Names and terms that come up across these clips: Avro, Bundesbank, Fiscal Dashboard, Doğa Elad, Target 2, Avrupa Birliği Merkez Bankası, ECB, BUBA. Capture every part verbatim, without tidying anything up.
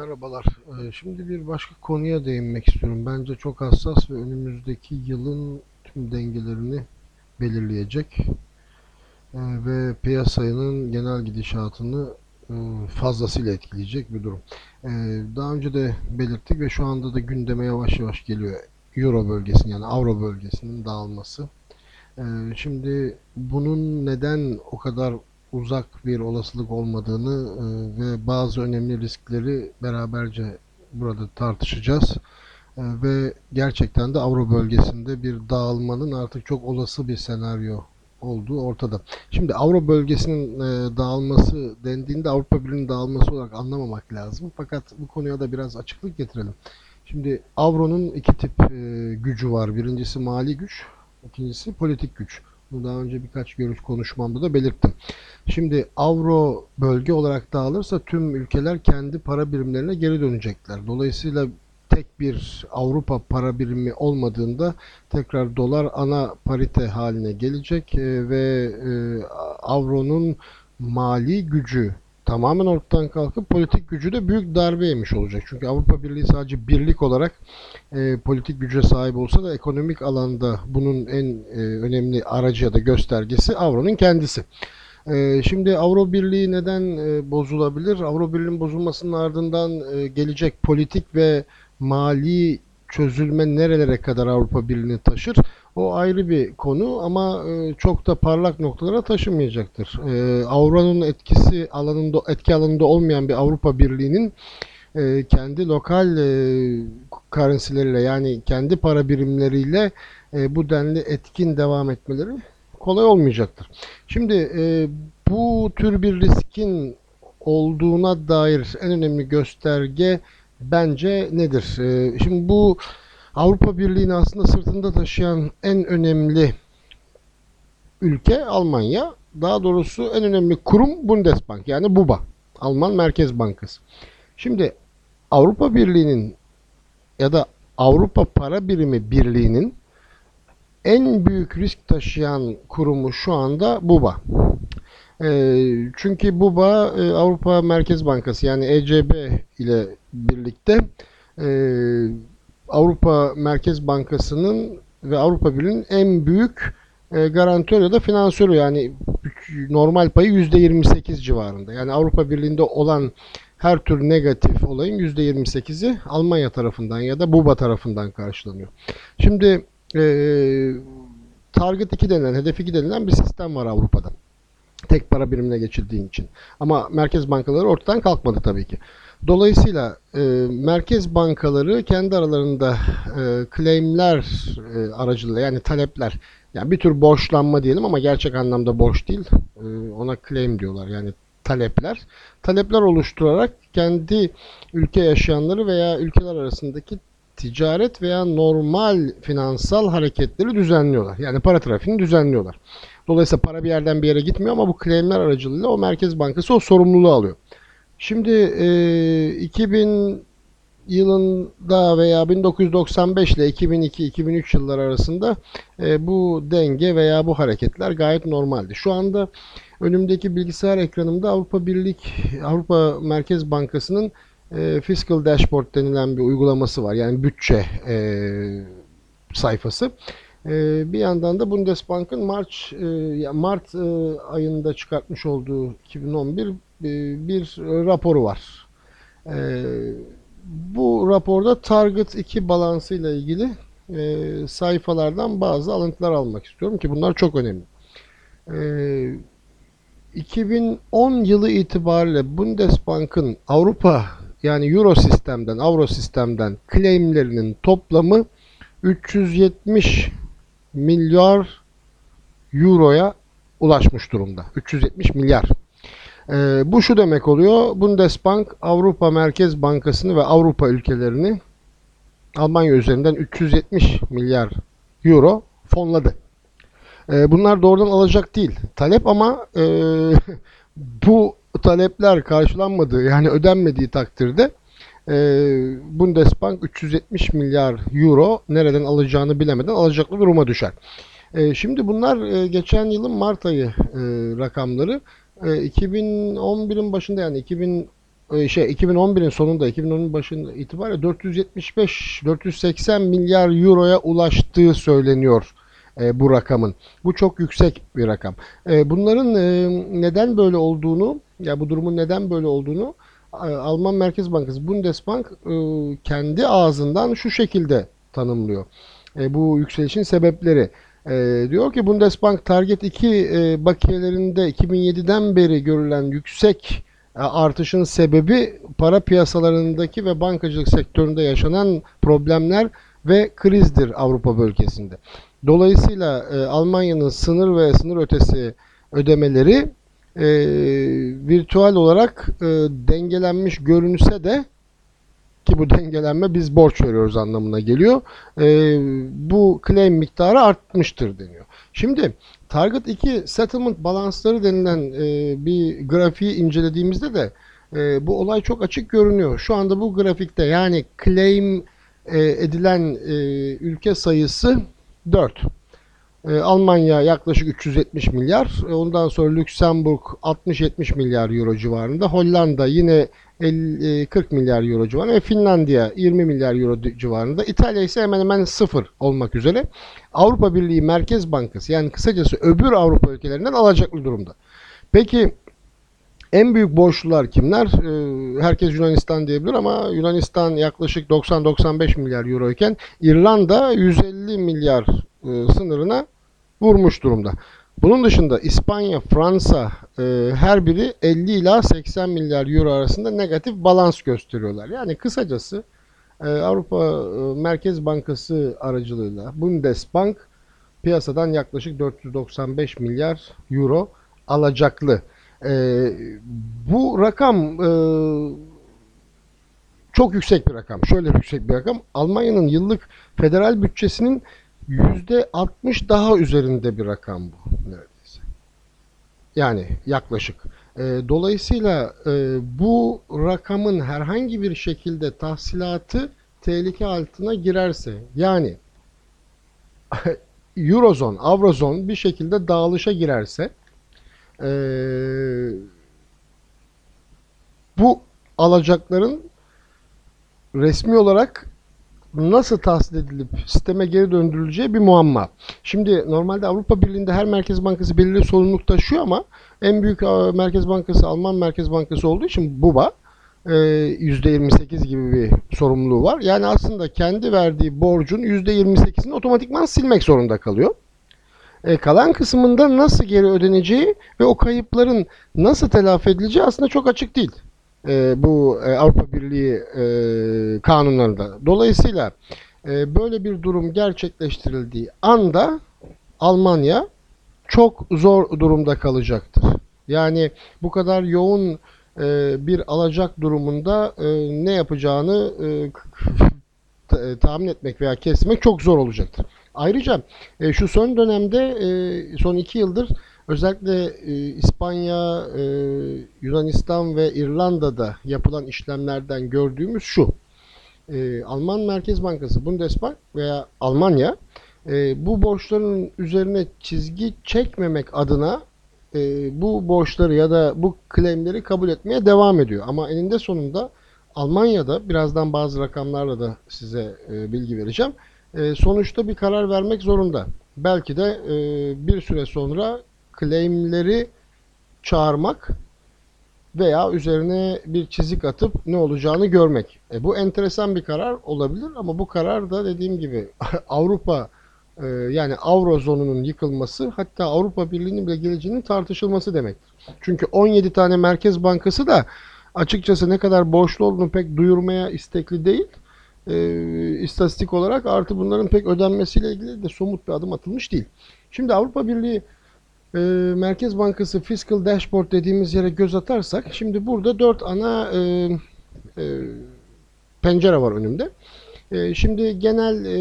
Merhabalar. Şimdi bir başka konuya değinmek istiyorum. Bence çok hassas ve önümüzdeki yılın tüm dengelerini belirleyecek ve piyasanın genel gidişatını fazlasıyla etkileyecek bir durum. Daha önce de belirttik ve şu anda da gündeme yavaş yavaş geliyor. Euro bölgesinin yani Avro bölgesinin dağılması. Şimdi bunun neden o kadar uzak bir olasılık olmadığını ve bazı önemli riskleri beraberce burada tartışacağız. Ve gerçekten de Avro bölgesinde bir dağılmanın artık çok olası bir senaryo olduğu ortada. Şimdi Avro bölgesinin dağılması dendiğinde Avrupa Birliği'nin dağılması olarak anlamamak lazım. Fakat bu konuya da biraz açıklık getirelim. Şimdi Avro'nun iki tip gücü var. Birincisi mali güç, ikincisi politik güç. Bunu daha önce birkaç görüş konuşmamda da belirttim. Şimdi Avro bölge olarak dağılırsa tüm ülkeler kendi para birimlerine geri dönecekler. Dolayısıyla tek bir Avrupa para birimi olmadığında tekrar dolar ana parite haline gelecek ve Avro'nun mali gücü tamamen ortadan kalkıp politik gücü de büyük darbe yemiş olacak. Çünkü Avrupa Birliği sadece birlik olarak e, politik güce sahip olsa da ekonomik alanda bunun en e, önemli aracı ya da göstergesi Avro'nun kendisi. E, şimdi Avro Birliği neden e, bozulabilir? Avro Birliği'nin bozulmasının ardından e, gelecek politik ve mali çözülme nerelere kadar Avrupa Birliği'ni taşır? O ayrı bir konu ama çok da parlak noktalara taşımayacaktır. Avro'nun etkisi alanında, etki alanında olmayan bir Avrupa Birliği'nin kendi lokal currency'leriyle yani kendi para birimleriyle bu denli etkin devam etmeleri kolay olmayacaktır. Şimdi bu tür bir riskin olduğuna dair en önemli gösterge bence nedir? Şimdi bu Avrupa Birliği'ni aslında sırtında taşıyan en önemli ülke Almanya. Daha doğrusu en önemli kurum Bundesbank yani BUBA, Alman Merkez Bankası. Şimdi Avrupa Birliği'nin ya da Avrupa Para Birimi Birliği'nin en büyük risk taşıyan kurumu şu anda BUBA. Çünkü BUBA Avrupa Merkez Bankası yani E C B ile birlikte Avrupa Merkez Bankası'nın ve Avrupa Birliği'nin en büyük garantörü ya da finansörü yani normal payı yüzde yirmi sekiz civarında. Yani Avrupa Birliği'nde olan her tür negatif olayın yüzde yirmi sekizi Almanya tarafından ya da BUBA tarafından karşılanıyor. Şimdi Target iki denilen, hedef iki denilen bir sistem var Avrupa'da. Tek para birimine geçildiği için. Ama merkez bankaları ortadan kalkmadı tabii ki. Dolayısıyla e, merkez bankaları kendi aralarında e, claimler e, aracılığıyla yani talepler yani bir tür borçlanma diyelim ama gerçek anlamda borç değil. E, ona claim diyorlar yani talepler. Talepler oluşturarak kendi ülke yaşayanları veya ülkeler arasındaki ticaret veya normal finansal hareketleri düzenliyorlar. Yani para trafiğini düzenliyorlar. Dolayısıyla para bir yerden bir yere gitmiyor ama bu claimler aracılığıyla o Merkez Bankası o sorumluluğu alıyor. Şimdi e, iki bin yılında veya bin dokuz yüz doksan beş ile iki bin iki iki bin üç yılları arasında e, bu denge veya bu hareketler gayet normaldi. Şu anda önümdeki bilgisayar ekranımda Avrupa Birliği Avrupa Merkez Bankası'nın e, Fiscal Dashboard denilen bir uygulaması var. Yani bütçe e, sayfası. Bir yandan da Bundesbank'ın Mart, Mart ayında çıkartmış olduğu iki bin on bir bir raporu var. Bu raporda Target iki balansı ile ilgili sayfalardan bazı alıntılar almak istiyorum ki bunlar çok önemli. iki bin on yılı itibariyle Bundesbank'ın Avrupa yani Euro sistemden, Avro sistemden claimlerinin toplamı üç yüz yetmiş milyar euroya ulaşmış durumda. üç yüz yetmiş milyar. Ee, bu şu demek oluyor. Bundesbank Avrupa Merkez Bankası'nı ve Avrupa ülkelerini Almanya üzerinden üç yüz yetmiş milyar euro fonladı. Ee, bunlar doğrudan alacak değil. Talep ama e, bu talepler karşılanmadığı yani ödenmediği takdirde Bundesbank üç yüz yetmiş milyar euro nereden alacağını bilemeden alacaklı duruma düşer. Şimdi bunlar geçen yılın Mart ayı rakamları. iki bin on birin başında yani şey iki bin on birin sonunda, iki bin on birin başında itibariyle dört yüz yetmiş beş dört yüz seksen milyar euroya ulaştığı söyleniyor e, bu rakamın. Bu çok yüksek bir rakam. E, bunların e, neden böyle olduğunu, ya bu durumun neden böyle olduğunu e, Alman Merkez Bankası Bundesbank e, kendi ağzından şu şekilde tanımlıyor. E, bu yükselişin sebepleri. E, diyor ki Bundesbank Target iki e, bakiyelerinde iki bin yediden beri görülen yüksek artışın sebebi para piyasalarındaki ve bankacılık sektöründe yaşanan problemler ve krizdir Avrupa bölgesinde. Dolayısıyla e, Almanya'nın sınır ve sınır ötesi ödemeleri e, virtüel olarak e, dengelenmiş görünse de, ki bu dengelenme biz borç veriyoruz anlamına geliyor, E, bu claim miktarı artmıştır deniyor. Şimdi Target iki settlement balansları denilen e, bir grafiği incelediğimizde de e, bu olay çok açık görünüyor. Şu anda bu grafikte, yani claim e, edilen e, ülke sayısı dört. E, Almanya yaklaşık üç yüz yetmiş milyar, e, ondan sonra Lüksemburg altmış yetmiş milyar euro civarında, Hollanda yine elli kırk milyar euro civarında ve Finlandiya yirmi milyar euro civarında. İtalya ise hemen hemen sıfır olmak üzere. Avrupa Birliği Merkez Bankası, yani kısacası öbür Avrupa ülkelerinden alacaklı durumda. Peki en büyük borçlular kimler? Ee, herkes Yunanistan diyebilir ama Yunanistan yaklaşık doksan doksan beş milyar euro iken İrlanda yüz elli milyar e, sınırına vurmuş durumda. Bunun dışında İspanya, Fransa e, her biri elli ila seksen milyar euro arasında negatif balans gösteriyorlar. Yani kısacası e, Avrupa Merkez Bankası aracılığıyla Bundesbank piyasadan yaklaşık dört yüz doksan beş milyar euro alacaklı. E, bu rakam e, çok yüksek bir rakam. Şöyle yüksek bir rakam. Almanya'nın yıllık federal bütçesinin yüzde altmış daha üzerinde bir rakam bu neredeyse. Yani yaklaşık. E, dolayısıyla e, bu rakamın herhangi bir şekilde tahsilatı tehlike altına girerse, yani Eurozone, Avrozone bir şekilde dağılışa girerse e, bu alacakların resmi olarak nasıl tahsil edilip sisteme geri döndürüleceği bir muamma. Şimdi normalde Avrupa Birliği'nde her merkez bankası belirli sorumluluk taşıyor ama en büyük merkez bankası Alman Merkez Bankası olduğu için B U B A yüzde yirmi sekiz gibi bir sorumluluğu var. Yani aslında kendi verdiği borcun yüzde yirmi sekizini otomatikman silmek zorunda kalıyor. E, kalan kısmında nasıl geri ödeneceği ve o kayıpların nasıl telafi edileceği aslında çok açık değil. E, bu e, Avrupa Birliği e, kanunlarında. Dolayısıyla e, böyle bir durum gerçekleştirildiği anda Almanya çok zor durumda kalacaktır. Yani bu kadar yoğun e, bir alacak durumunda e, ne yapacağını e, tahmin etmek veya kesmek çok zor olacaktır. Ayrıca e, şu son dönemde e, son iki yıldır özellikle e, İspanya, e, Yunanistan ve İrlanda'da yapılan işlemlerden gördüğümüz şu. E, Alman Merkez Bankası, Bundesbank veya Almanya e, bu borçların üzerine çizgi çekmemek adına e, bu borçları ya da bu claimleri kabul etmeye devam ediyor. Ama eninde sonunda Almanya'da, birazdan bazı rakamlarla da size e, bilgi vereceğim, e, sonuçta bir karar vermek zorunda. Belki de e, bir süre sonra claimleri çağırmak veya üzerine bir çizik atıp ne olacağını görmek. E bu enteresan bir karar olabilir ama bu karar da dediğim gibi Avrupa e, yani Avrozonunun yıkılması, hatta Avrupa Birliği'nin bile geleceğinin tartışılması demektir. Çünkü on yedi tane merkez bankası da açıkçası ne kadar borçlu olduğunu pek duyurmaya istekli değil. E, istatistik olarak artı bunların pek ödenmesiyle ilgili de somut bir adım atılmış değil. Şimdi Avrupa Birliği E, Merkez Bankası Fiscal Dashboard dediğimiz yere göz atarsak, şimdi burada dört ana e, e, pencere var önümde. E, şimdi genel e,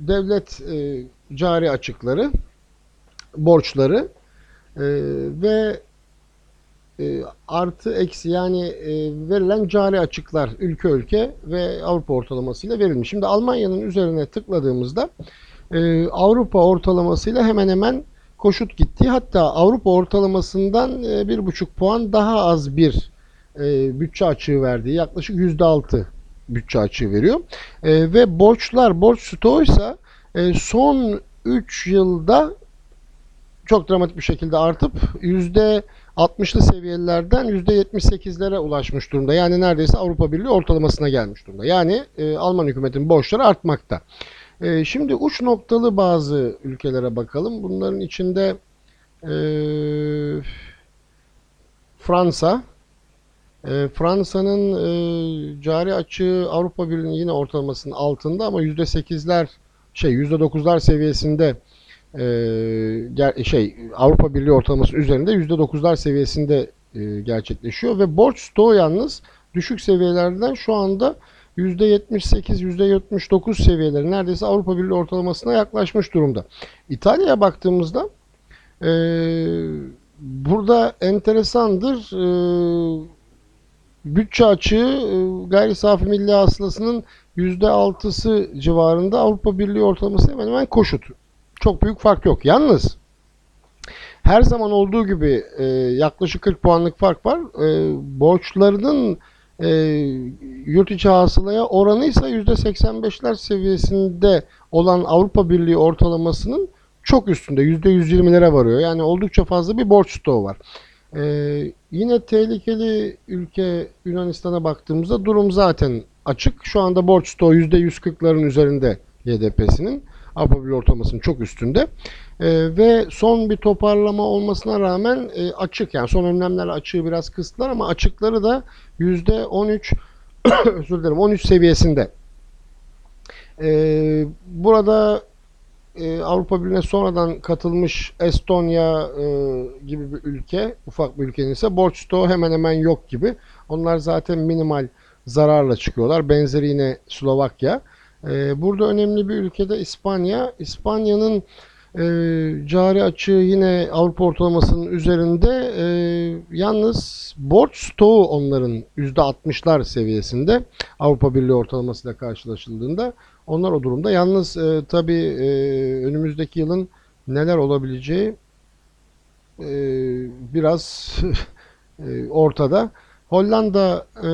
devlet e, cari açıkları, borçları e, ve e, artı eksi, yani e, verilen cari açıklar ülke ülke ve Avrupa ortalamasıyla verilmiş. Şimdi Almanya'nın üzerine tıkladığımızda e, Avrupa ortalamasıyla hemen hemen koşut gittiği, hatta Avrupa ortalamasından bir buçuk puan daha az bir e, bütçe açığı verdiği yaklaşık yüzde altı bütçe açığı veriyor. E, ve borçlar, borç stoğuysa e, son üç yılda çok dramatik bir şekilde artıp yüzde altmışlı seviyelerden yüzde yetmiş sekizlere ulaşmış durumda. Yani neredeyse Avrupa Birliği ortalamasına gelmiş durumda. Yani e, Alman hükümetinin borçları artmakta. E, şimdi uç noktalı bazı ülkelere bakalım. Bunların içinde e, Fransa. E, Fransa'nın e, cari açığı Avrupa Birliği'nin yine ortalamasının altında ama yüzde sekizler şey yüzde dokuzlar seviyesinde Ee, şey Avrupa Birliği ortalaması üzerinde yüzde dokuzlar seviyesinde e, gerçekleşiyor ve borç stoğu yalnız düşük seviyelerden şu anda yüzde yetmiş sekiz yüzde yetmiş dokuz seviyeleri neredeyse Avrupa Birliği ortalamasına yaklaşmış durumda. İtalya'ya baktığımızda e, burada enteresandır, e, bütçe açığı e, gayri safi milli hasılasının yüzde altısı civarında, Avrupa Birliği ortalaması hemen hemen koşut. Çok büyük fark yok. Yalnız her zaman olduğu gibi e, yaklaşık kırk puanlık fark var. E, borçlarının e, yurt içi hasılaya oranı ise yüzde seksen beşler seviyesinde olan Avrupa Birliği ortalamasının çok üstünde, yüzde yüz yirmilere varıyor. Yani oldukça fazla bir borç stoğu var. E, yine tehlikeli ülke Yunanistan'a baktığımızda durum zaten açık. Şu anda borç stoğu yüzde yüz kırkların üzerinde G D P'sinin. Avrupa Birliği ortalamasının çok üstünde e, ve son bir toparlama olmasına rağmen e, açık, yani son önlemlerle açığı biraz kıstılar ama açıkları da yüzde on üç özür dilerim on üç seviyesinde. E, burada e, Avrupa Birliği'ne sonradan katılmış Estonya e, gibi bir ülke, ufak bir ülkenin ise borç stoğu hemen hemen yok gibi. Onlar zaten minimal zararla çıkıyorlar. Benzeri yine Slovakya. Burada önemli bir ülkede İspanya. İspanya'nın e, cari açığı yine Avrupa ortalamasının üzerinde. E, yalnız borç stoğu onların yüzde altmışlar seviyesinde Avrupa Birliği ortalamasıyla karşılaşıldığında onlar o durumda. Yalnız e, tabii e, önümüzdeki yılın neler olabileceği e, biraz e, ortada. Hollanda e,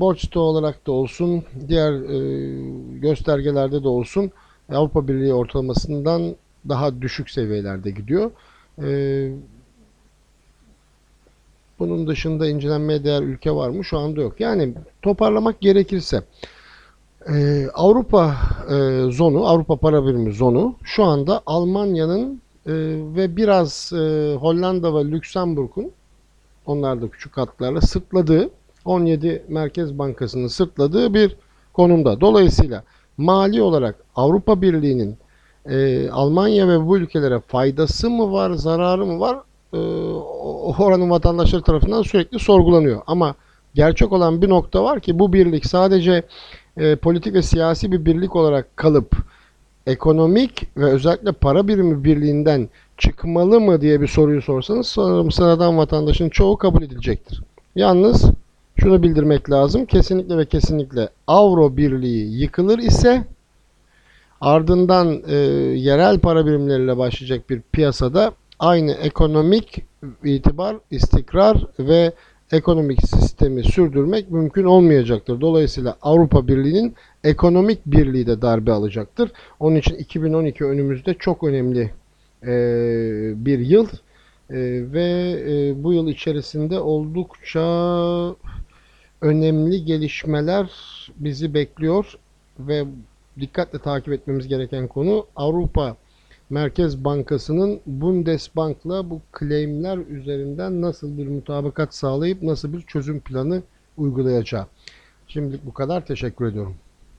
borç stoğu olarak da olsun, diğer e, göstergelerde de olsun Avrupa Birliği ortalamasından daha düşük seviyelerde gidiyor. E, bunun dışında incelenmeye değer ülke var mı? Şu anda yok. Yani toparlamak gerekirse e, Avrupa e, zonu, Avrupa para birimi zonu şu anda Almanya'nın e, ve biraz e, Hollanda ve Lüksemburg'un, onlar da küçük katkılarla sırtladığı, on yedi Merkez Bankası'nın sırtladığı bir konumda. Dolayısıyla mali olarak Avrupa Birliği'nin e, Almanya ve bu ülkelere faydası mı var, zararı mı var? E, oranın vatandaşları tarafından sürekli sorgulanıyor. Ama gerçek olan bir nokta var ki bu birlik sadece e, politik ve siyasi bir birlik olarak kalıp ekonomik ve özellikle para birimi birliğinden çıkmalı mı diye bir soruyu sorsanız sanırım sıradan vatandaşın çoğu kabul edilecektir. Yalnız şunu bildirmek lazım. Kesinlikle ve kesinlikle Avro Birliği yıkılır ise ardından e, yerel para birimleriyle başlayacak bir piyasada aynı ekonomik itibar, istikrar ve ekonomik sistemi sürdürmek mümkün olmayacaktır. Dolayısıyla Avrupa Birliği'nin ekonomik birliği de darbe alacaktır. Onun için iki bin on iki önümüzde çok önemli bir yıl ve bu yıl içerisinde oldukça önemli gelişmeler bizi bekliyor ve dikkatle takip etmemiz gereken konu Avrupa Merkez Bankası'nın Bundesbank'la bu claimler üzerinden nasıl bir mutabakat sağlayıp nasıl bir çözüm planı uygulayacağı. Şimdilik bu kadar. Teşekkür ediyorum.